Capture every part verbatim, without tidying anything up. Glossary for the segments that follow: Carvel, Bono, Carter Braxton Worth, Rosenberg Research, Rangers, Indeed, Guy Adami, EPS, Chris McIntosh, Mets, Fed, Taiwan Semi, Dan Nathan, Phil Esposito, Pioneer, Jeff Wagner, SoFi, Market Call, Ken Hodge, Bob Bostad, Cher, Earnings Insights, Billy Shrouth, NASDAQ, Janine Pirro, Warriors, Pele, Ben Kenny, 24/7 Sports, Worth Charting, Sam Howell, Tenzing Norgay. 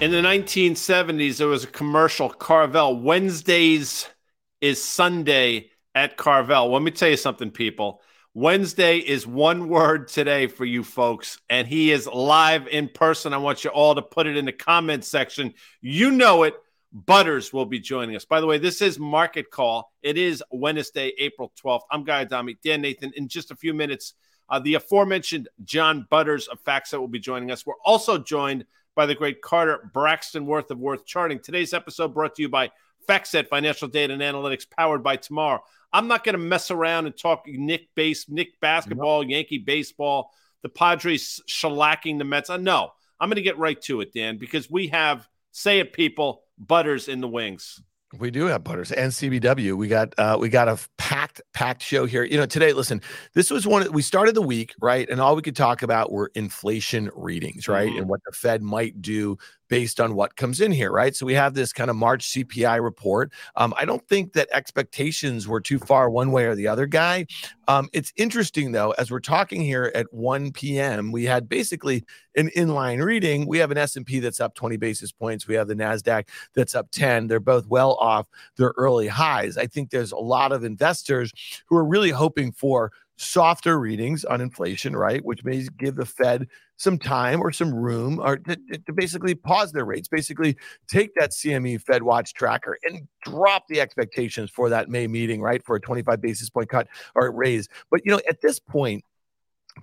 In the nineteen seventies, there was a commercial, Carvel. Wednesdays is Sunday at Carvel. Let me tell you something, people. Wednesday is one word today for you folks, and he is live in person. I want you all to put it in the comment section. You know it. Butters will be joining us. By the way, this is Market Call. It is Wednesday, April twelfth. I'm Guy Adami, Dan Nathan. In just a few minutes, uh, the aforementioned John Butters of FactSet will be joining us. We're also joined by the great Carter Braxton Worth of Worth Charting. Today's episode brought to you by FactSet, financial data and analytics powered by tomorrow. I'm not going to mess around and talk Knick base, Knick basketball, nope. Yankee baseball, the Padres shellacking the Mets. No, I'm going to get right to it, Dan, because we have, say it, people, Butters in the wings. We do have Butters and C B W. We got uh, we got a packed, packed show here. You know, today, listen, this was one, we started the week, right? And all we could talk about were inflation readings, right? Mm-hmm. And what the Fed might do based on what comes in here, right? So we have this kind of March C P I report. Um, I don't think that expectations were too far one way or the other, Guy. Um, it's interesting, though, as we're talking here at one p.m., we had basically an inline reading. We have an S and P that's up twenty basis points. We have the NASDAQ that's up ten. They're both well off their early highs. I think there's a lot of investors who are really hoping for softer readings on inflation, right, which may give the Fed some time or some room or to, to basically pause their rates, basically take that C M E Fed watch tracker and drop the expectations for that May meeting, right, for a twenty-five basis point cut or raise. But, you know, at this point,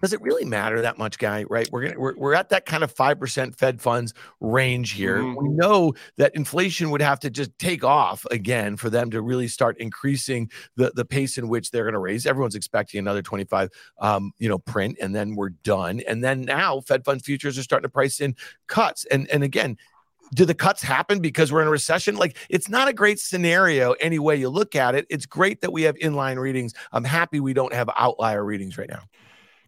does it really matter that much, Guy? Right? We're gonna, we're we're at that kind of five percent Fed funds range here. Mm-hmm. We know that inflation would have to just take off again for them to really start increasing the, the pace in which they're going to raise. Everyone's expecting another twenty-five, um, you know, print, and then we're done. And then now Fed fund futures are starting to price in cuts. And and again, do the cuts happen because we're in a recession? Like, it's not a great scenario any way you look at it. It's great that we have inline readings. I'm happy we don't have outlier readings right now.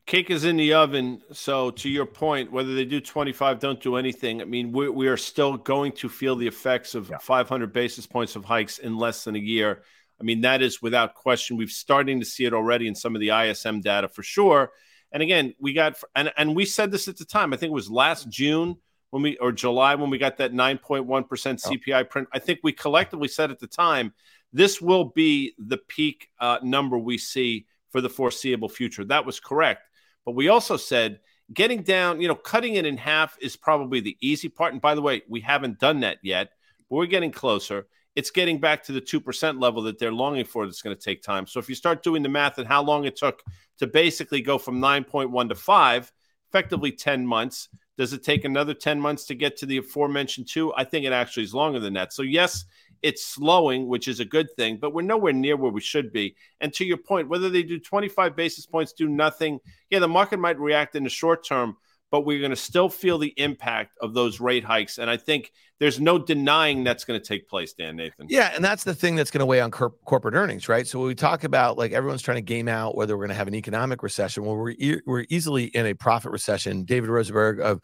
Cake is in the oven. So to your point, whether they do twenty-five, don't do anything. I mean, we, we are still going to feel the effects of yeah. five hundred basis points of hikes in less than a year. I mean, that is without question. We've starting to see it already in some of the I S M data for sure. And again, we got, and, and we said this at the time, I think it was last June when we, or July when we got that nine point one percent C P I print. I think we collectively said at the time, this will be the peak uh, number we see for the foreseeable future. That was correct. But we also said getting down, you know, cutting it in half is probably the easy part. And by the way, we haven't done that yet, but we're getting closer. It's getting back to the two percent level that they're longing for that's going to take time. So if you start doing the math and how long it took to basically go from nine point one to five, effectively ten months, does it take another ten months to get to the aforementioned two? I think it actually is longer than that. So yes, it's slowing, which is a good thing, but we're nowhere near where we should be. And to your point, whether they do twenty-five basis points, do nothing, yeah, the market might react in the short term, but we're going to still feel the impact of those rate hikes. And I think there's no denying that's going to take place, Dan Nathan. Yeah, and that's the thing that's going to weigh on cor- corporate earnings, right? So when we talk about, like, everyone's trying to game out whether we're going to have an economic recession, well, we're, e- we're easily in a profit recession. David Rosenberg of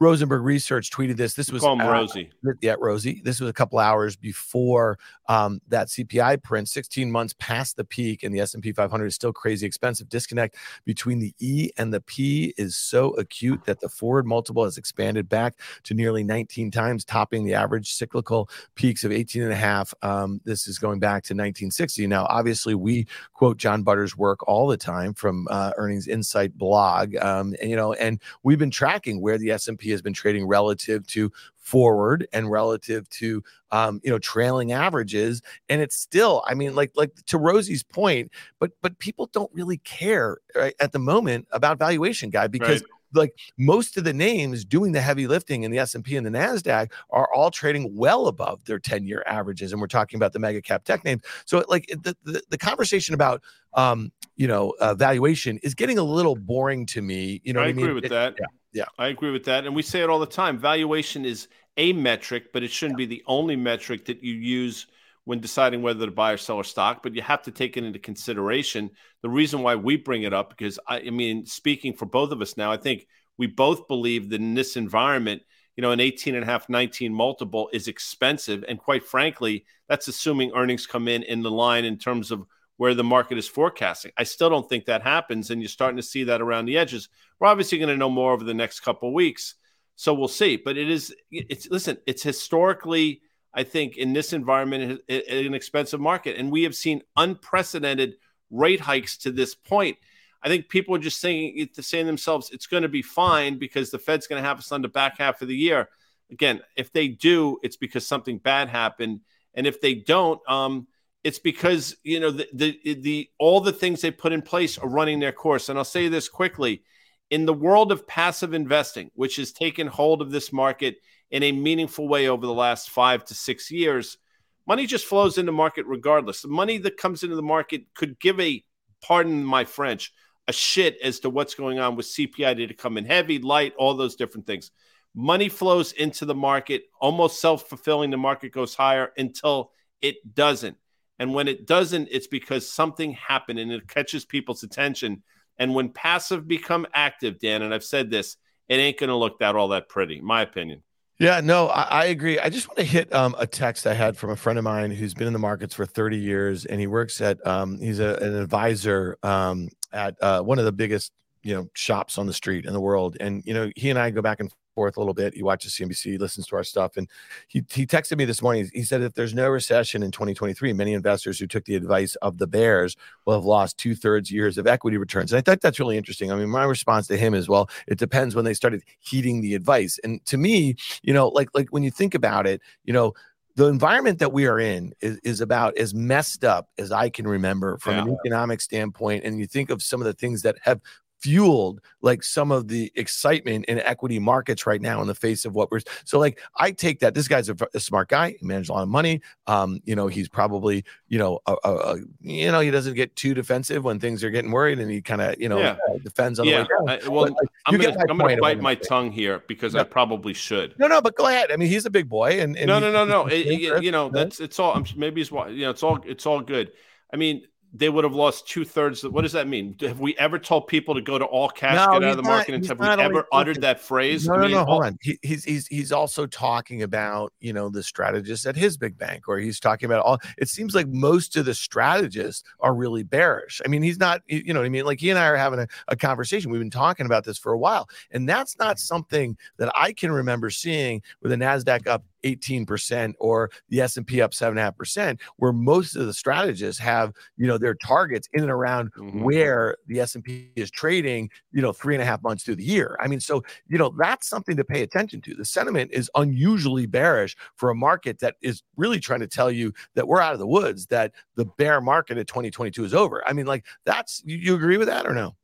Rosenberg Research tweeted this. This was call him uh, Rosie. Yeah, Rosie. This was a couple hours before um, that C P I print, sixteen months past the peak, and the S and P five hundred is still crazy expensive. Disconnect between the E and the P is so acute that the forward multiple has expanded back to nearly nineteen times, topping the average cyclical peaks of eighteen and a half. Um, this is going back to nineteen sixty. Now, obviously, we quote John Butters' work all the time from uh, Earnings Insight blog, um, and, you know, and we've been tracking where the S and P has been trading relative to forward and relative to um, you know, trailing averages. And it's still, I mean, like like to Rosie's point, but but people don't really care, right, at the moment about valuation, Guy, because. Right. Like, most of the names doing the heavy lifting in the S and P and the NASDAQ are all trading well above their ten-year averages. And we're talking about the mega cap tech names. So, like, the, the, the conversation about, um, you know, uh, valuation is getting a little boring to me. You know what I mean? I agree with that. Yeah, yeah. I agree with that. And we say it all the time. Valuation is a metric, but it shouldn't yeah. be the only metric that you use when deciding whether to buy or sell a stock, but you have to take it into consideration. The reason why we bring it up, because I, I mean, speaking for both of us now, I think we both believe that in this environment, you know, an eighteen and a half, nineteen multiple is expensive. And quite frankly, that's assuming earnings come in in the line in terms of where the market is forecasting. I still don't think that happens. And you're starting to see that around the edges. We're obviously going to know more over the next couple of weeks. So we'll see. But it is, it's, listen, it's historically, I think, in this environment, an expensive market. And we have seen unprecedented rate hikes to this point. I think people are just saying, saying to themselves, it's going to be fine because the Fed's going to have us on the back half of the year. Again, if they do, it's because something bad happened. And if they don't, um, it's because, you know, the, the the all the things they put in place are running their course. And I'll say this quickly. In the world of passive investing, which has taken hold of this market in a meaningful way over the last five to six years, money just flows into market regardless. The money that comes into the market could give a, pardon my French, a shit as to what's going on with C P I data come in heavy, light, all those different things. Money flows into the market, almost self-fulfilling. The market goes higher until it doesn't. And when it doesn't, it's because something happened and it catches people's attention. And when passive become active, Dan, and I've said this, it ain't going to look that all that pretty, in my opinion. Yeah, no, I, I agree. I just want to hit um, a text I had from a friend of mine who's been in the markets for thirty years, and he works at, um, he's a, an advisor um, at uh, one of the biggest, you know, shops on the street in the world. And, you know, he and I go back and forth a little bit. He watches C N B C, he listens to our stuff. And he, he texted me this morning. He said, if there's no recession in twenty twenty-three, many investors who took the advice of the bears will have lost two thirds years of equity returns. And I thought that's really interesting. I mean, my response to him is, well, it depends when they started heeding the advice. And to me, you know, like, like when you think about it, you know, the environment that we are in is, is about as messed up as I can remember from yeah. an economic standpoint. And you think of some of the things that have fueled like some of the excitement in equity markets right now in the face of what we're so like I take that this guy's a, a smart guy. He manages a lot of money. Um you know, he's probably, you know, a, a, a, you know, he doesn't get too defensive when things are getting worried, and he kind of, you know, yeah. uh, defends on yeah. the way down. I, well but, like, I'm gonna, I'm gonna bite my tongue here because no. I probably should no no but go ahead. I mean, he's a big boy and, and no, no no no no it, it, you know that's it's all I'm, maybe it's why you know it's all it's all good. I mean, they would have lost two thirds. What does that mean? Have we ever told people to go to all cash, no, get out of the not, market? And have we ever uttered that phrase? No, no, I mean, no hold all- on. He, he's he's he's also talking about, you know, the strategists at his big bank, or he's talking about all. It seems like most of the strategists are really bearish. I mean, he's not. You know what I mean? Like, he and I are having a, a conversation. We've been talking about this for a while, and that's not something that I can remember seeing with the NASDAQ up eighteen percent or the S and P up seven point five percent, where most of the strategists have, you know, their targets in and around mm-hmm. where the S and P is trading, you know, three and a half months through the year. I mean, so, you know, that's something to pay attention to. The sentiment is unusually bearish for a market that is really trying to tell you that we're out of the woods, that the bear market of twenty twenty-two is over. I mean, like, that's, you, you agree with that or no?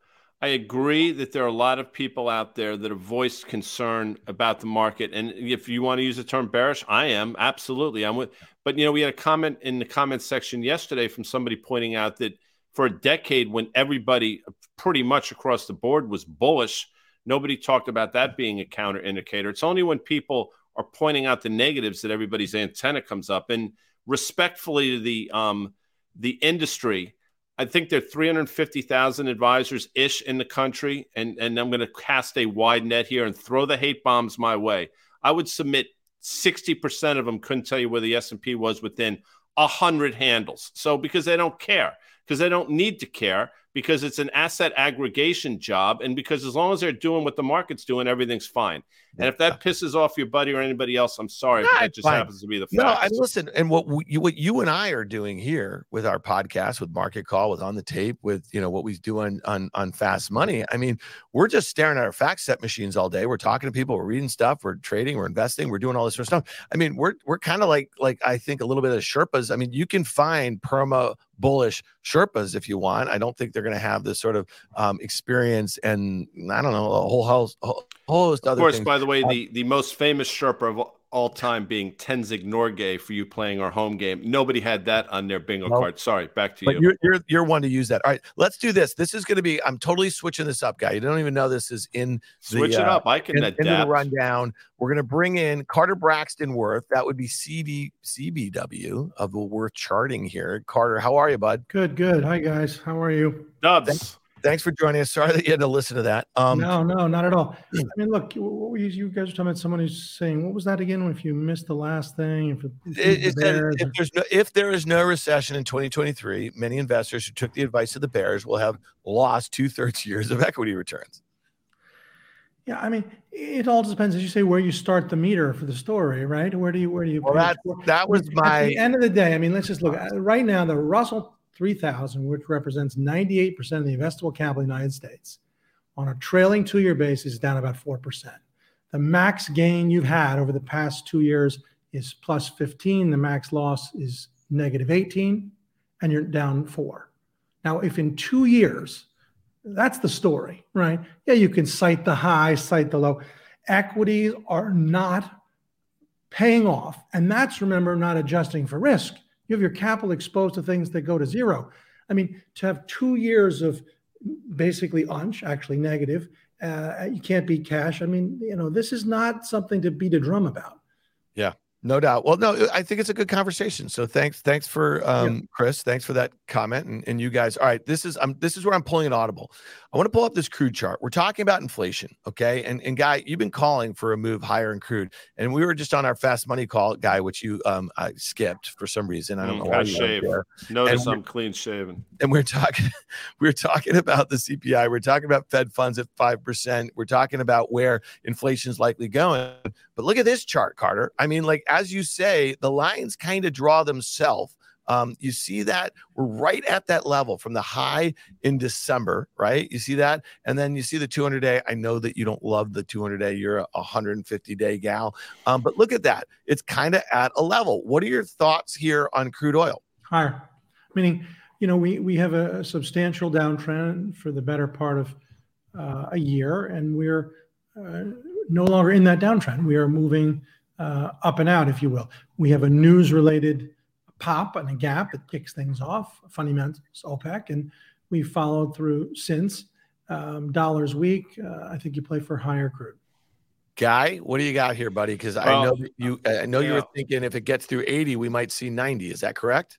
I agree that there are a lot of people out there that have voiced concern about the market. And if you want to use the term bearish, I am. Absolutely. I'm with. But, you know, we had a comment in the comments section yesterday from somebody pointing out that for a decade, when everybody pretty much across the board was bullish, nobody talked about that being a counter indicator. It's only when people are pointing out the negatives that everybody's antenna comes up. And respectfully to the, um, the industry, I think there are three hundred fifty thousand advisors-ish in the country, and, and I'm going to cast a wide net here and throw the hate bombs my way. I would submit sixty percent of them couldn't tell you where the S and P was within one hundred handles. So because they don't care, because they don't need to care, because it's an asset aggregation job, and because as long as they're doing what the market's doing, everything's fine. And if that pisses off your buddy or anybody else, I'm sorry, no, but that just fine. happens to be the fact. No, I listen, and what you, what you and I are doing here with our podcast, with Market Call, with On the Tape, with, you know, what we do on on, on Fast Money. I mean, we're just staring at our FactSet machines all day. We're talking to people. We're reading stuff. We're trading. We're investing. We're doing all this sort of stuff. I mean, we're we're kind of like like I think a little bit of Sherpas. I mean, you can find perma bullish Sherpas if you want. I don't think they're going to have this sort of um, experience, and I don't know, a whole house. Whole, Of course, things. By the way, the, the most famous Sherpa of all time being Tenzing Norgay for you playing our home game. Nobody had that on their bingo nope. card. Sorry, back to but you. You're, you're you're one to use that. All right, let's do this. This is going to be, I'm totally switching this up, guy. You don't even know this is in the, Switch it uh, up. I can in, adapt. Into the rundown. We're going to bring in Carter Braxton Worth. That would be C B W of the Worth Charting here. Carter, how are you, bud? Good, good. Hi, guys. How are you? Dubs. Thanks. Thanks for joining us. Sorry that you had to listen to that. Um, no, no, not at all. I mean, look, what you, you guys are talking about, someone who's saying, what was that again? If you missed the last thing. If, if, it, if, there, if, there's no, if there is no recession in twenty twenty-three, many investors who took the advice of the bears will have lost two-thirds years of equity returns. Yeah, I mean, it all depends, as you say, where you start the meter for the story, right? Where do you, where do you? Well, that, that was my. At the end of the day, I mean, let's just look at, right now, the Russell three thousand, which represents ninety-eight percent of the investable capital in the United States, on a trailing two-year basis, down about four percent. The max gain you've had over the past two years is plus fifteen. The max loss is negative eighteen, and you're down four. Now, if in two years, that's the story, right? Yeah, you can cite the high, cite the low. Equities are not paying off. And that's, remember, not adjusting for risk. You have your capital exposed to things that go to zero. I mean, to have two years of basically unch, actually negative, uh, you can't beat cash. I mean, you know, this is not something to beat a drum about. Yeah. No doubt. Well, no, I think it's a good conversation. So thanks, thanks for um, yeah. Chris. Thanks for that comment, and, and you guys. All right, this is I'm this is where I'm pulling an audible. I want to pull up this crude chart. We're talking about inflation, okay? And and Guy, you've been calling for a move higher in crude, and we were just on our fast money call, Guy, which you um I skipped for some reason. I don't mm, know why. Shave. Notice I'm clean shaven. And we're talking, we're talking about the C P I. We're talking about Fed funds at five percent. We're talking about where inflation's likely going. But look at this chart, Carter. I mean, like. As you say, the lines kind of draw themselves. Um, you see that we're right at that level from the high in December, right? You see that? And then you see the two hundred day. I know that you don't love the two hundred day. You're a one hundred fifty day gal. Um, but look at that. It's kind of at a level. What are your thoughts here on crude oil? Higher. Meaning, you know, we, we have a substantial downtrend for the better part of uh, a year, and we're uh, no longer in that downtrend. We are moving Uh, up and out, if you will. We have a news-related pop and a gap that kicks things off, fundamentals, OPEC, and we followed through since. Um, dollars weak, uh, I think you play for higher crude. Guy, what do you got here, buddy? Because I um, know that you, I know yeah. you were thinking if it gets through eighty, we might see ninety. Is that correct?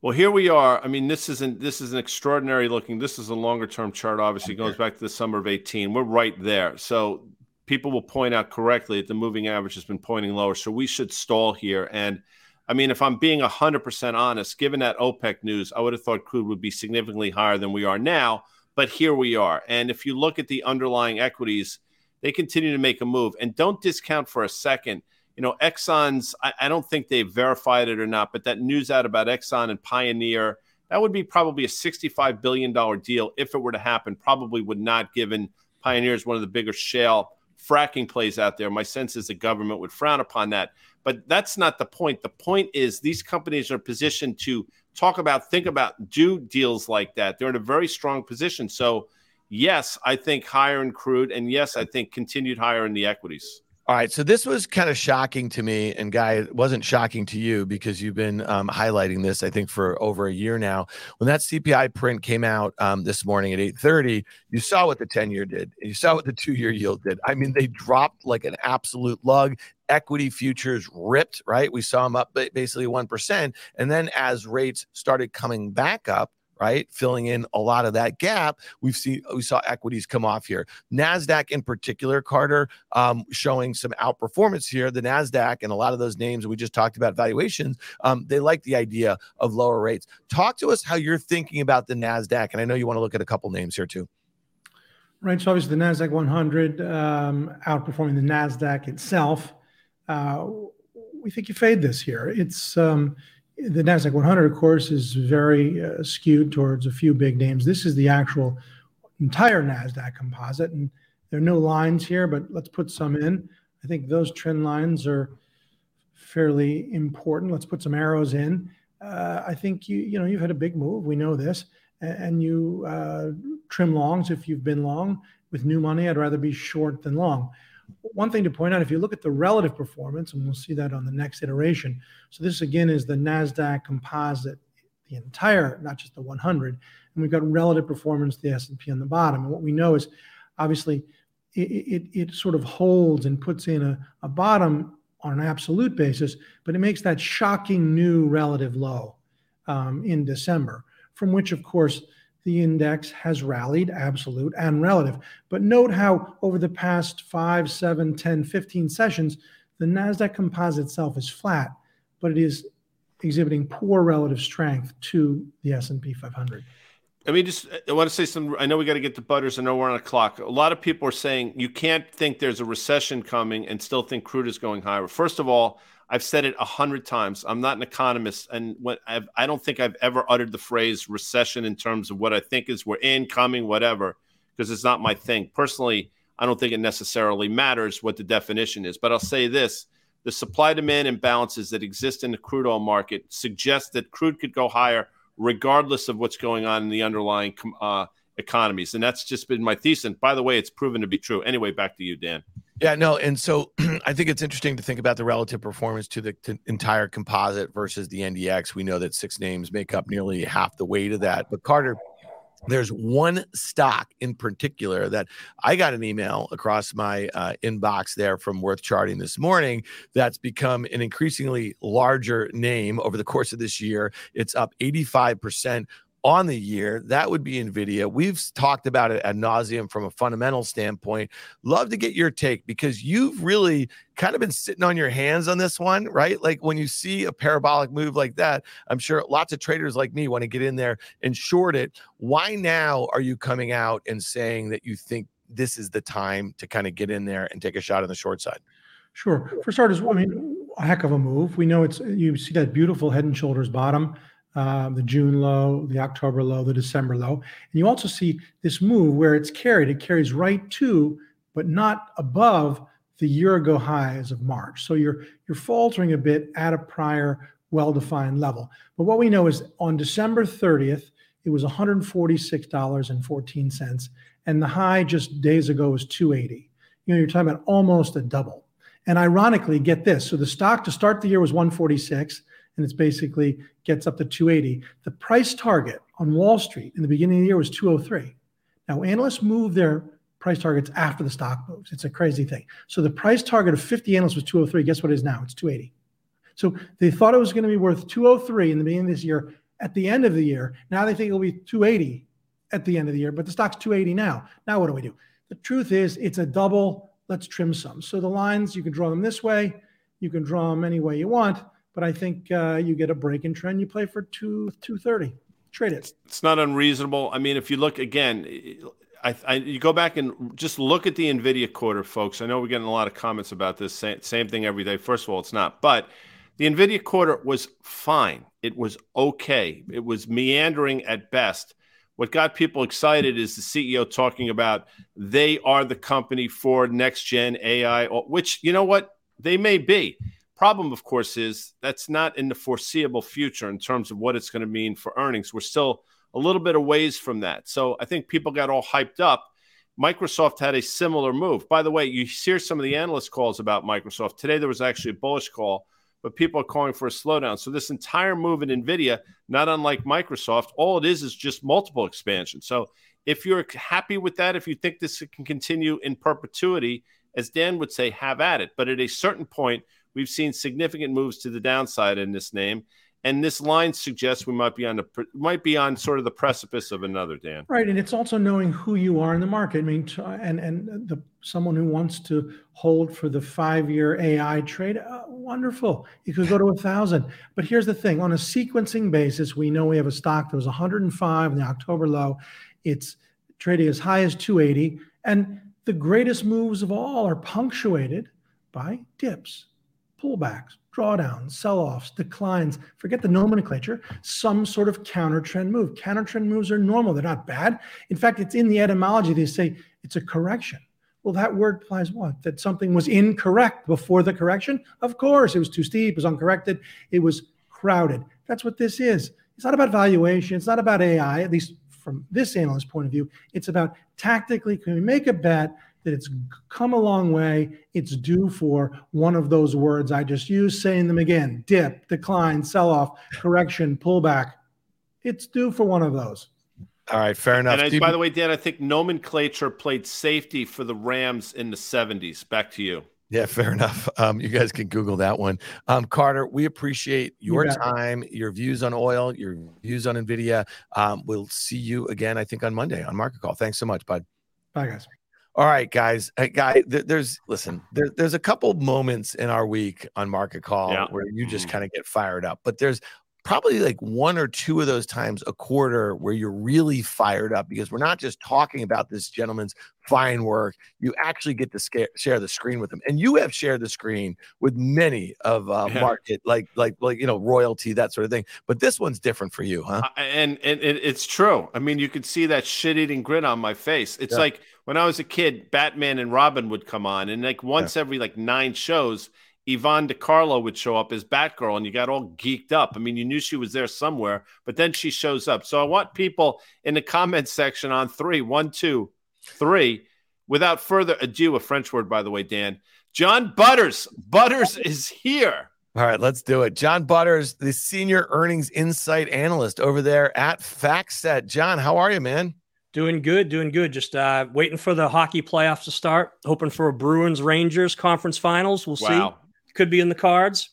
Well, here we are. I mean, this isn't this is an extraordinary looking. This is a longer-term chart. Obviously, it goes back to the summer of eighteen. We're right there. So. People will point out correctly that the moving average has been pointing lower. So we should stall here. And I mean, if I'm being one hundred percent honest, given that OPEC news, I would have thought crude would be significantly higher than we are now. But here we are. And if you look at the underlying equities, they continue to make a move. And don't discount for a second. You know, Exxon's, I, I don't think they've verified it or not, but that news out about Exxon and Pioneer, that would be probably a sixty-five billion dollars deal if it were to happen. Probably would not, given Pioneer is one of the bigger shale fracking plays out there. My sense is the government would frown upon that. But that's not the point. The point is these companies are positioned to talk about, think about, do deals like that. They're in a very strong position. So, yes, I think higher in crude. And, yes, I think continued higher in the equities. All right. So this was kind of shocking to me. And, Guy, it wasn't shocking to you because you've been um, highlighting this, I think, for over a year now. When that C P I print came out um, this morning at eight thirty, you saw what the ten-year did. You saw what the two-year yield did. I mean, they dropped like an absolute lug. Equity futures ripped, right? We saw them up basically one percent. And then as rates started coming back up, right, filling in a lot of that gap, we've seen we saw equities come off here. NASDAQ in particular, Carter, um, showing some outperformance here. The NASDAQ and a lot of those names we just talked about valuations, um, they like the idea of lower rates. Talk to us how you're thinking about the NASDAQ, and I know you want to look at a couple names here too. Right, so obviously the NASDAQ one hundred um, outperforming the NASDAQ itself. Uh, we think you fade this here. It's um, the NASDAQ one hundred, of course, is very uh, skewed towards a few big names. This is the actual entire NASDAQ composite, and there are no lines here, but let's put some in. I think those trend lines are fairly important. Let's put some arrows in. Uh, I think, you you know, you've had a big move. We know this. And you uh, trim longs if you've been long. With new money, I'd rather be short than long. One thing to point out, if you look at the relative performance, and we'll see that on the next iteration. So this, again, is the NASDAQ composite, the entire, not just the one hundred. And we've got relative performance, the S and P on the bottom. And what we know is, obviously, it, it, it sort of holds and puts in a, a bottom on an absolute basis, but it makes that shocking new relative low um, in December, from which, of course, the index has rallied absolute and relative. But note how over the past five, seven, ten, fifteen sessions, the NASDAQ composite itself is flat, but it is exhibiting poor relative strength to the S and P five hundred. I mean, just I want to say some. I know we got to get to Butters. I know we're on a clock. A lot of people are saying you can't think there's a recession coming and still think crude is going higher. First of all, I've said it a hundred times. I'm not an economist, and when I've, I don't think I've ever uttered the phrase recession in terms of what I think is we're in, coming, whatever, because it's not my thing. Personally, I don't think it necessarily matters what the definition is. But I'll say this. The supply-demand imbalances that exist in the crude oil market suggest that crude could go higher regardless of what's going on in the underlying uh, economies. And that's just been my thesis. And by the way, it's proven to be true. Anyway, back to you, Dan. Yeah, no. And so I think it's interesting to think about the relative performance to the to entire composite versus the N D X. We know that six names make up nearly half the weight of that. But Carter, there's one stock in particular that I got an email across my uh, inbox there from Worth Charting this morning that's become an increasingly larger name over the course of this year. It's up eighty-five percent on the year. That would be NVIDIA. We've talked about it ad nauseum from a fundamental standpoint. Love to get your take because you've really kind of been sitting on your hands on this one, right? Like when you see a parabolic move like that, I'm sure lots of traders like me want to get in there and short it. Why now are you coming out and saying that you think this is the time to kind of get in there and take a shot on the short side? Sure. For starters, I mean, a heck of a move. We know it's, you see that beautiful head and shoulders bottom. Uh, the June low, the October low, the December low. And you also see this move where it's carried. It carries right to, but not above, the year-ago highs of March. So you're you're faltering a bit at a prior well-defined level. But what we know is on December thirtieth, it was one hundred forty-six dollars and fourteen cents. And the high just days ago was two eighty. You know, you're talking about almost a double. And ironically, get this. So the stock to start the year was one forty-six. And it's basically gets up to two eighty. The price target on Wall Street in the beginning of the year was two oh three. Now, analysts move their price targets after the stock moves. It's a crazy thing. So the price target of fifty analysts was two oh three. Guess what it is now? It's two eighty. So they thought it was going to be worth two oh three in the beginning of this year. At the end of the year, now they think it'll be two eighty at the end of the year, but the stock's two eighty now. Now what do we do? The truth is it's a double. Let's trim some. So the lines, you can draw them this way. You can draw them any way you want. But I think uh, you get a break in trend. You play for two two thirty. Trade it. It's not unreasonable. I mean, if you look again, I, I, you go back and just look at the NVIDIA quarter, folks. I know we're getting a lot of comments about this. Same, same thing every day. First of all, it's not. But the NVIDIA quarter was fine. It was okay. It was meandering at best. What got people excited is the C E O talking about they are the company for next gen A I, which, you know what, they may be. Problem, of course, is that's not in the foreseeable future in terms of what it's going to mean for earnings. We're still a little bit away from that. So I think people got all hyped up. Microsoft had a similar move. By the way, you hear some of the analyst calls about Microsoft. Today there was actually a bullish call, but people are calling for a slowdown. So this entire move in NVIDIA, not unlike Microsoft, all it is is just multiple expansion. So if you're happy with that, if you think this can continue in perpetuity, as Dan would say, have at it. But at a certain point, we've seen significant moves to the downside in this name, and this line suggests we might be on the might be on sort of the precipice of another, Dan. Right, and it's also knowing who you are in the market. I mean, and and the someone who wants to hold for the five-year A I trade, uh, wonderful. You could go to a thousand. But here's the thing: on a sequencing basis, we know we have a stock that was one hundred five in the October low. It's trading as high as two eighty, and the greatest moves of all are punctuated by dips, pullbacks, drawdowns, sell-offs, declines, forget the nomenclature, some sort of counter-trend move. Counter-trend moves are normal. They're not bad. In fact, it's in the etymology. They say it's a correction. Well, that word implies what? That something was incorrect before the correction? Of course. It was too steep. It was uncorrected. It was crowded. That's what this is. It's not about valuation. It's not about A I, at least from this analyst's point of view. It's about tactically, can we make a bet that it's come a long way, it's due for one of those words I just used, saying them again: dip, decline, sell-off, correction, pullback. It's due for one of those. All right, fair enough. And I, by the way, Dan, I think nomenclature played safety for the Rams in the seventies. Back to you. Yeah, fair enough. Um, you guys can Google that one. Um, Carter, we appreciate your you time, your views on oil, your views on NVIDIA. Um, we'll see you again, I think, on Monday on Market Call. Thanks so much, bud. Bye, guys. All right, guys. Hey, Guy, there's listen. There, there's a couple moments in our week on Market Call yeah. where you just kind of get fired up, but there's probably like one or two of those times a quarter where you're really fired up, because we're not just talking about this gentleman's fine work. You actually get to scare, share the screen with him. And you have shared the screen with many of uh, yeah. market, like, like, like, you know, royalty, that sort of thing. But this one's different for you, huh? Uh, and, and and it's true. I mean, you could see that shit-eating grin on my face. It's yeah. like when I was a kid, Batman and Robin would come on. And like once yeah. every like nine shows, Yvonne DiCarlo would show up as Batgirl, and you got all geeked up. I mean, you knew she was there somewhere, but then she shows up. So I want people in the comment section on three, one, two, three. Without further ado, a French word, by the way, Dan. John Butters. Butters is here. All right, let's do it. John Butters, the senior earnings insight analyst over there at FactSet. John, how are you, man? Doing good, doing good. Just uh, waiting for the hockey playoffs to start, hoping for a Bruins Rangers conference finals. We'll wow. see. Could be in the cards.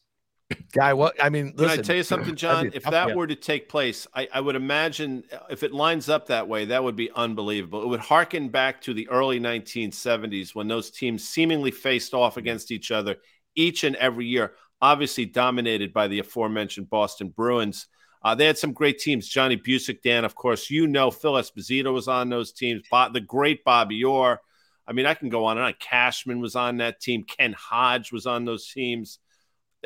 Guy, what I mean, listen. Can I tell you something, John? If that were to take place, I, I would imagine if it lines up that way, that would be unbelievable. It would harken back to the early nineteen seventies when those teams seemingly faced off against each other each and every year, obviously dominated by the aforementioned Boston Bruins. Uh, they had some great teams. Johnny Busick, Dan, of course, you know, Phil Esposito was on those teams. Bob, the great Bobby Orr. I mean, I can go on and on. Cashman was on that team. Ken Hodge was on those teams.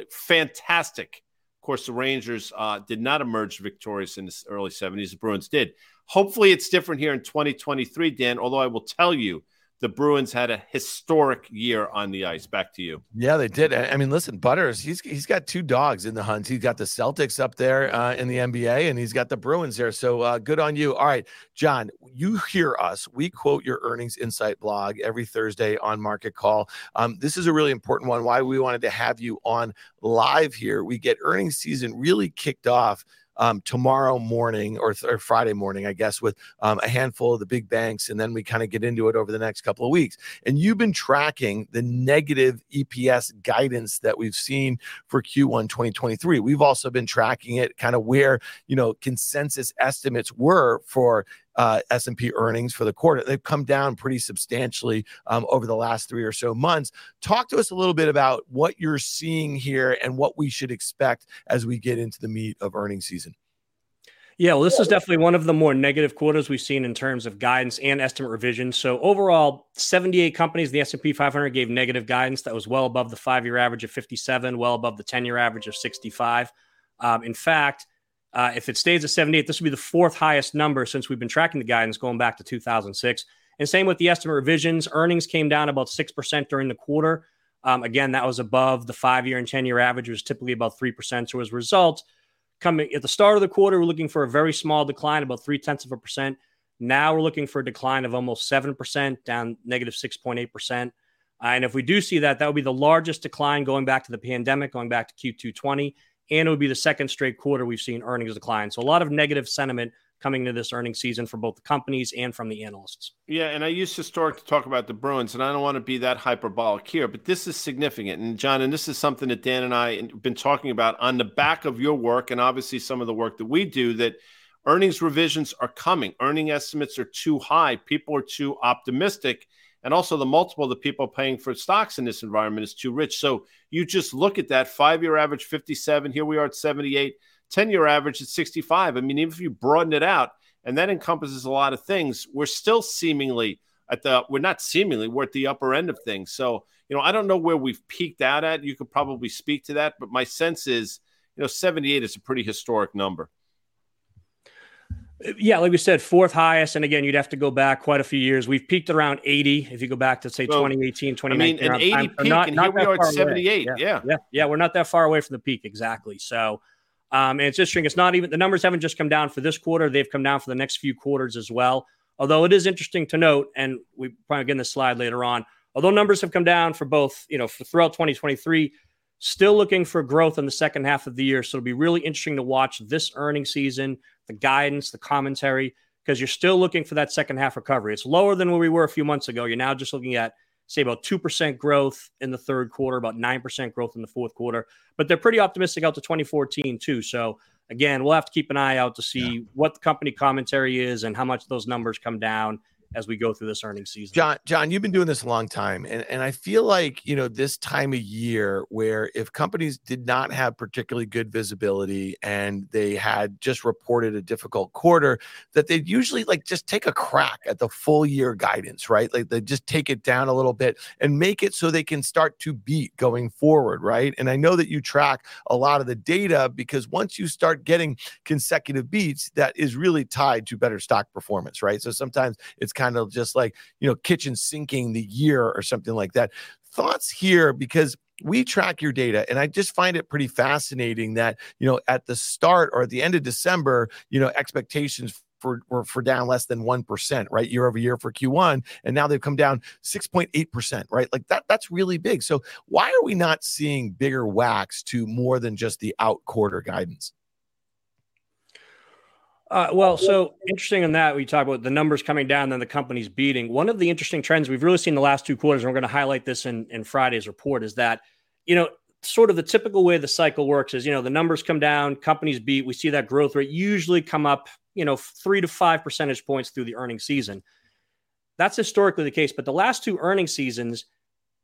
Fantastic. Of course, the Rangers uh, did not emerge victorious in the early seventies. The Bruins did. Hopefully, it's different here in twenty twenty-three, Dan, although I will tell you, the Bruins had a historic year on the ice. Back to you. Yeah, they did. I mean, listen, Butters, he's he's got two dogs in the hunt. He's got the Celtics up there uh, in the N B A, and he's got the Bruins there. So uh, good on you. All right, John, you hear us. We quote your Earnings Insight blog every Thursday on Market Call. Um, this is a really important one. Why we wanted to have you on live here. We get earnings season really kicked off Um, tomorrow morning or, th- or Friday morning, I guess, with um, a handful of the big banks. And then we kind of get into it over the next couple of weeks. And you've been tracking the negative E P S guidance that we've seen for Q one twenty twenty-three. We've also been tracking it kind of where, you know, consensus estimates were for Uh, S and P earnings for the quarter. They've come down pretty substantially um, over the last three or so months. Talk to us a little bit about what you're seeing here and what we should expect as we get into the meat of earnings season. Yeah, well, this is definitely one of the more negative quarters we've seen in terms of guidance and estimate revisions. So overall, seventy-eight companies, the S and P five hundred gave negative guidance. That was well above the five-year average of fifty-seven, well above the ten-year average of sixty-five. Um, in fact, Uh, if it stays at seventy-eight, this will be the fourth highest number since we've been tracking the guidance going back to two thousand six. And same with the estimate revisions. Earnings came down about six percent during the quarter. Um, again, that was above the five-year and ten-year average, was typically about three percent. So as a result, coming at the start of the quarter, we're looking for a very small decline, about three-tenths of a percent. Now we're looking for a decline of almost seven percent, down negative six point eight percent. Uh, and if we do see that, that would be the largest decline going back to the pandemic, going back to Q two twenty. And it would be the second straight quarter we've seen earnings decline. So a lot of negative sentiment coming into this earnings season for both the companies and from the analysts. Yeah, and I used to start to talk about the Bruins, and I don't want to be that hyperbolic here, but this is significant. And John, and this is something that Dan and I have been talking about on the back of your work and obviously some of the work that we do, that earnings revisions are coming. Earning estimates are too high. People are too optimistic. And also the multiple that people are paying for stocks in this environment is too rich. So you just look at that five-year average, fifty-seven. Here we are at seventy-eight. ten-year average at sixty-five. I mean, even if you broaden it out, and that encompasses a lot of things, we're still seemingly at the – we're not seemingly, we're at the upper end of things. So, you know, I don't know where we've peaked out at. You could probably speak to that. But my sense is, you know, seventy-eight is a pretty historic number. Yeah, like we said, fourth highest. And again, you'd have to go back quite a few years. We've peaked around eighty. If you go back to, say, so, twenty eighteen, twenty nineteen. I mean, an eighty peak, not, and not here we are at seventy-eight. Yeah. Yeah. yeah. Yeah, we're not that far away from the peak, exactly. So, um, and it's interesting. It's not even, the numbers haven't just come down for this quarter. They've come down for the next few quarters as well. Although it is interesting to note, and we probably get in this slide later on, although numbers have come down for both, you know, for throughout twenty twenty-three, still looking for growth in the second half of the year. So it'll be really interesting to watch this earnings season, the guidance, the commentary, because you're still looking for that second half recovery. It's lower than where we were a few months ago. You're now just looking at, say, about two percent growth in the third quarter, about nine percent growth in the fourth quarter. But they're pretty optimistic out to twenty fourteen, too. So, again, we'll have to keep an eye out to see yeah. what the company commentary is and how much those numbers come down as we go through this earnings season. John, John, you've been doing this a long time. And, and I feel like, you know, this time of year where if companies did not have particularly good visibility and they had just reported a difficult quarter, that they'd usually like just take a crack at the full year guidance, right? Like they just take it down a little bit and make it so they can start to beat going forward, right? And I know that you track a lot of the data because once you start getting consecutive beats, that is really tied to better stock performance, right? So sometimes it's kind of just like, you know, kitchen sinking the year or something like that. Thoughts here, because we track your data and I just find it pretty fascinating that, you know, at the start or at the end of December, you know, expectations for were for down less than one percent, right, year over year for Q one, and now they've come down six point eight percent, right? Like that that's really big. So why are we not seeing bigger whacks to more than just the out quarter guidance? Uh, well, so interesting in that we talk about the numbers coming down, then the company's beating. One of the interesting trends we've really seen the last two quarters, and we're going to highlight this in, in Friday's report, is that, you know, sort of the typical way the cycle works is, you know, the numbers come down, companies beat. We see that growth rate usually come up, you know, three to five percentage points through the earnings season. That's historically the case. But the last two earnings seasons,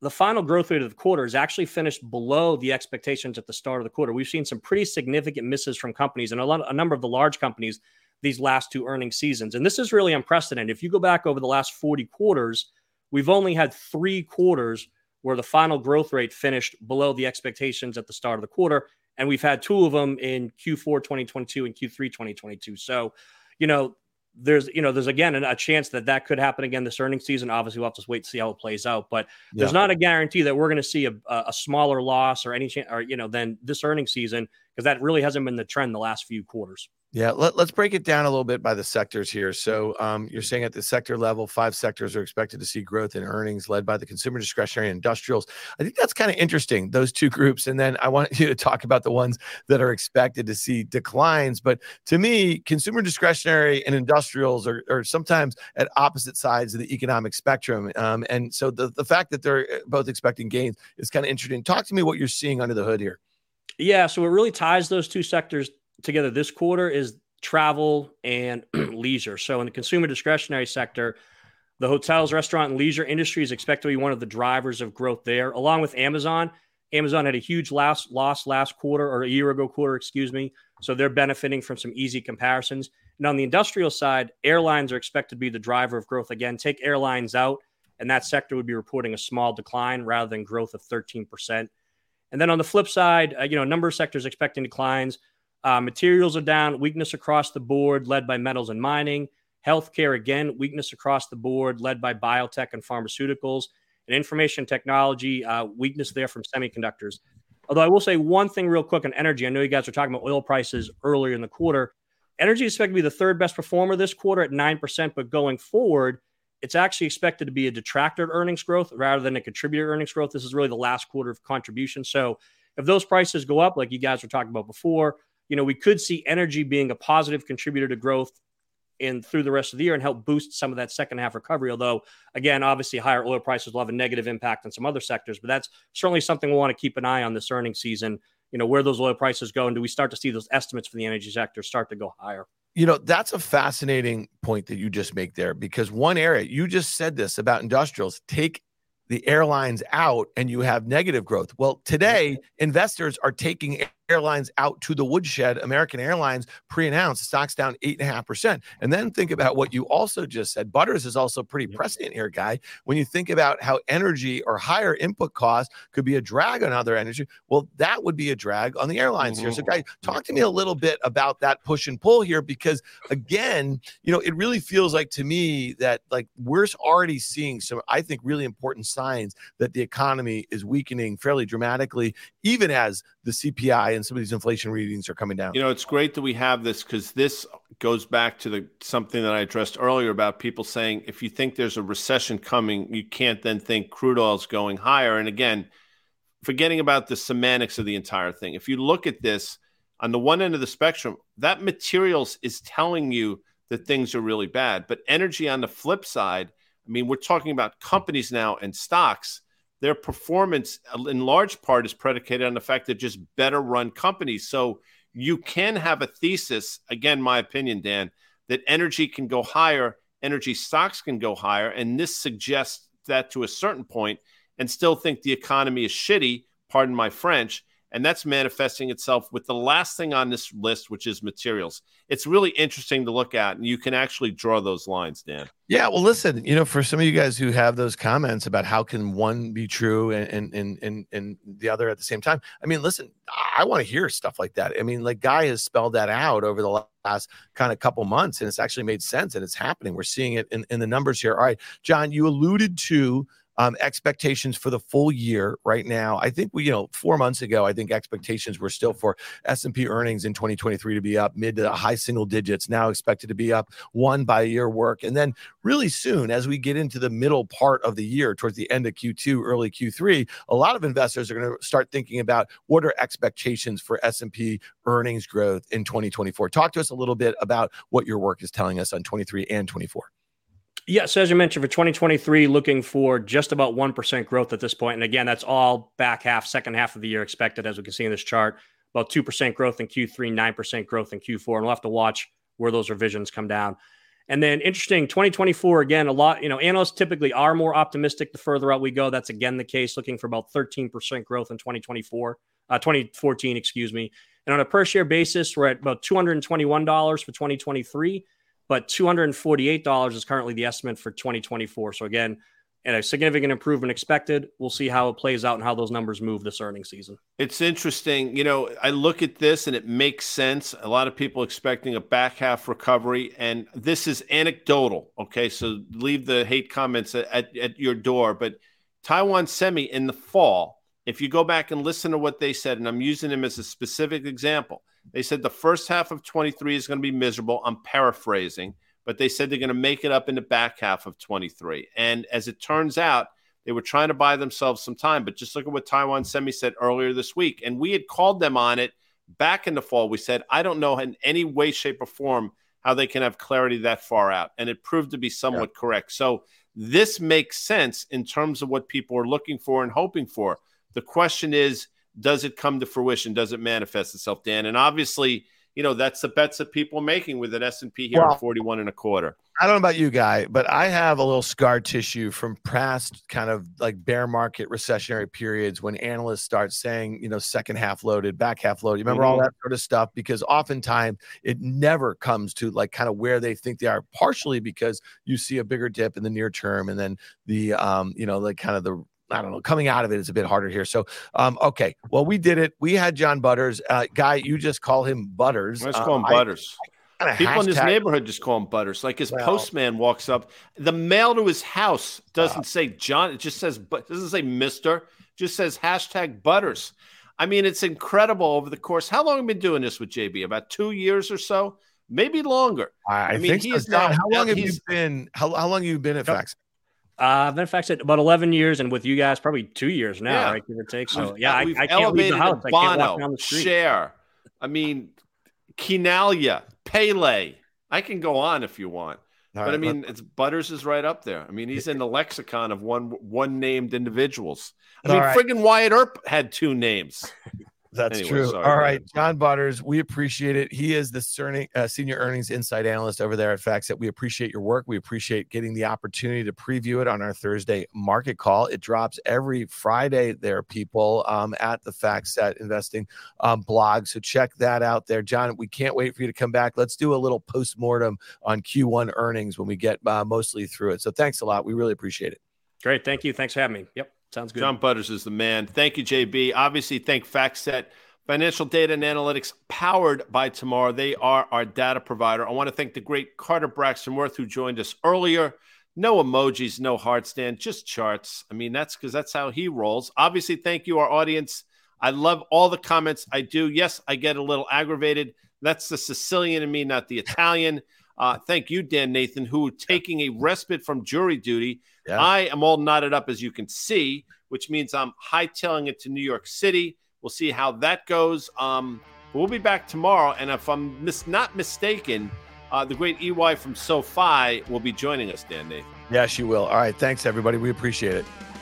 the final growth rate of the quarter is actually finished below the expectations at the start of the quarter. We've seen some pretty significant misses from companies and a lot, a number of the large companies these last two earnings seasons. And this is really unprecedented. If you go back over the last forty quarters, we've only had three quarters where the final growth rate finished below the expectations at the start of the quarter. And we've had two of them in Q four twenty twenty-two and Q three twenty twenty-two. So, you know, There's, you know, there's again a chance that that could happen again this earnings season. Obviously, we'll have to wait to see how it plays out. But yeah. There's not a guarantee that we're going to see a, a smaller loss or any chance, or you know, than this earnings season, because that really hasn't been the trend the last few quarters. Yeah, let, let's break it down a little bit by the sectors here. So um, you're saying at the sector level, five sectors are expected to see growth in earnings led by the consumer, discretionary, and industrials. I think that's kind of interesting, those two groups. And then I want you to talk about the ones that are expected to see declines. But to me, consumer, discretionary, and industrials are, are sometimes at opposite sides of the economic spectrum. Um, and so the, the fact that they're both expecting gains is kind of interesting. Talk to me what you're seeing under the hood here. Yeah, so what really ties those two sectors together this quarter is travel and leisure. So in the consumer discretionary sector, the hotels, restaurant, and leisure industry is expected to be one of the drivers of growth there, along with Amazon. Amazon had a huge last, loss last quarter or a year ago quarter, excuse me. So they're benefiting from some easy comparisons. And on the industrial side, airlines are expected to be the driver of growth again. Take airlines out, and that sector would be reporting a small decline rather than growth of thirteen percent. And then on the flip side, uh, you know, a number of sectors expecting declines. Uh, materials are down, weakness across the board, led by metals and mining. Healthcare, again, weakness across the board, led by biotech and pharmaceuticals. And information technology, uh, weakness there from semiconductors. Although I will say one thing real quick on energy. I know you guys were talking about oil prices earlier in the quarter. Energy is expected to be the third best performer this quarter at nine percent, but going forward, it's actually expected to be a detractor to earnings growth rather than a contributor to earnings growth. This is really the last quarter of contribution. So if those prices go up, like you guys were talking about before, you know, we could see energy being a positive contributor to growth in through the rest of the year and help boost some of that second half recovery. Although, again, obviously higher oil prices will have a negative impact on some other sectors, but that's certainly something we'll want to keep an eye on this earnings season, you know, where those oil prices go. And do we start to see those estimates for the energy sector start to go higher? You know, that's a fascinating point that you just make there, because one area, you just said this about industrials, take the airlines out and you have negative growth. Well, today, investors are taking airlines out to the woodshed. American Airlines pre-announced stocks down eight and a half percent. And then think about what you also just said. Butters is also pretty prescient here, Guy. When you think about how energy or higher input costs could be a drag on other energy, well, that would be a drag on the airlines here. So, Guy, talk to me a little bit about that push and pull here, because again, you know, it really feels like to me that like we're already seeing some, I think, really important signs that the economy is weakening fairly dramatically, even as the C P I and some of these inflation readings are coming down. You know, it's great that we have this, because this goes back to the something that I addressed earlier about people saying, if you think there's a recession coming, you can't then think crude oil's going higher. And again, forgetting about the semantics of the entire thing. If you look at this on the one end of the spectrum, that materials is telling you that things are really bad, but energy on the flip side, I mean, we're talking about companies now and stocks. Their performance in large part is predicated on the fact that just better run companies. So you can have a thesis, again, my opinion, Dan, that energy can go higher energy stocks can go higher. And this suggests that to a certain point and still think the economy is shitty, pardon my French, and that's manifesting itself with the last thing on this list, which is materials. It's really interesting to look at, and you can actually draw those lines, Dan. Yeah, well, listen, you know, for some of you guys who have those comments about how can one be true and and and and the other at the same time, I mean, listen, I want to hear stuff like that. I mean, like Guy has spelled that out over the last kind of couple months, and it's actually made sense, and it's happening. We're seeing it in, in the numbers here. All right, John, you alluded to Um, expectations for the full year right now. I think we, you know, four months ago, I think expectations were still for S and P earnings in twenty twenty-three to be up mid to high single digits, now expected to be up one by year work. And then really soon, as we get into the middle part of the year, towards the end of Q two, early Q three, a lot of investors are going to start thinking about what are expectations for S and P earnings growth in twenty twenty-four. Talk to us a little bit about what your work is telling us on twenty-three and twenty-four. Yeah, so as you mentioned, for twenty twenty-three, looking for just about one percent growth at this point. And again, that's all back half, second half of the year expected, as we can see in this chart. About two percent growth in Q three, nine percent growth in Q four. And we'll have to watch where those revisions come down. And then interesting, twenty twenty-four, again, a lot, you know, analysts typically are more optimistic the further out we go. That's again the case, looking for about thirteen percent growth in twenty twenty-four, uh, twenty fourteen, excuse me. And on a per share basis, we're at about two hundred twenty-one dollars for twenty twenty-three. But two hundred forty-eight dollars is currently the estimate for twenty twenty-four. So again, and a significant improvement expected. We'll see how it plays out and how those numbers move this earnings season. It's interesting. You know, I look at this and it makes sense. A lot of people expecting a back half recovery, and this is anecdotal. Okay, so leave the hate comments at, at your door. But Taiwan Semi in the fall, if you go back and listen to what they said, and I'm using them as a specific example, they said the first half of twenty-three is going to be miserable. I'm paraphrasing, but they said they're going to make it up in the back half of twenty-three. And as it turns out, they were trying to buy themselves some time. But just look at what Taiwan Semi said earlier this week. And we had called them on it back in the fall. We said, I don't know in any way, shape, or form how they can have clarity that far out. And it proved to be somewhat yeah. correct. So this makes sense in terms of what people are looking for and hoping for. The question is, does it come to fruition? Does it manifest itself, Dan? And obviously, you know, that's the bets that people are making with an S and P here wow. at forty-one and a quarter. I don't know about you, Guy, but I have a little scar tissue from past kind of like bear market recessionary periods when analysts start saying, you know, second half loaded, back half loaded. You remember mm-hmm. all that sort of stuff? Because oftentimes it never comes to like kind of where they think they are, partially because you see a bigger dip in the near term and then the, um, you know, like kind of the, I don't know. Coming out of it is a bit harder here. So, um, okay. Well, we did it. We had John Butters. Uh, Guy, you just call him Butters. Let's call him uh, Butters. I, I People hashtag. in his neighborhood just call him Butters. Like his well, postman walks up. The mail to his house doesn't uh, say John. It just says, but doesn't say Mister. It just says hashtag Butters. I mean, it's incredible over the course. How long have we been doing this with J B? About two years or so, maybe longer. I, I mean, think he so, is John, now, How long have you been? How, how long have you been at FactSet? Uh, I've been FactSet about eleven years, and with you guys, probably two years now, yeah. right? Give or take. So, yeah, I, I can't leave the house. Bono, I can't walk down the street. Cher, I mean, Quinalia, Pele. I can go on if you want. All but, right, I mean, but, it's Butters is right up there. I mean, he's in the lexicon of one one-named individuals. I mean, right. friggin' Wyatt Earp had two names. That's anyway, true. Sorry, all right, man. John Butters, we appreciate it. He is the cerni- uh, senior earnings insight analyst over there at FactSet. We appreciate your work. We appreciate getting the opportunity to preview it on our Thursday market call. It drops every Friday there, people, um, at the FactSet Investing um, blog. So check that out there. John, we can't wait for you to come back. Let's do a little postmortem on Q one earnings when we get uh, mostly through it. So thanks a lot. We really appreciate it. Great. Thank you. Thanks for having me. Yep. Sounds good. John Butters is the man. Thank you, J B. Obviously, thank FactSet. Financial data and analytics powered by Tomorrow. They are our data provider. I want to thank the great Carter Braxton Worth, who joined us earlier. No emojis, no heart stand, just charts. I mean, that's because that's how he rolls. Obviously, thank you, our audience. I love all the comments I do. Yes, I get a little aggravated. That's the Sicilian in me, not the Italian. Uh, thank you, Dan Nathan, who taking a respite from jury duty. Yeah. I am all knotted up, as you can see, which means I'm hightailing it to New York City. We'll see how that goes. Um, we'll be back tomorrow. And if I'm mis- not mistaken, uh, the great E Y from SoFi will be joining us, Dan Nathan. Yeah, she will. All right. Thanks, everybody. We appreciate it.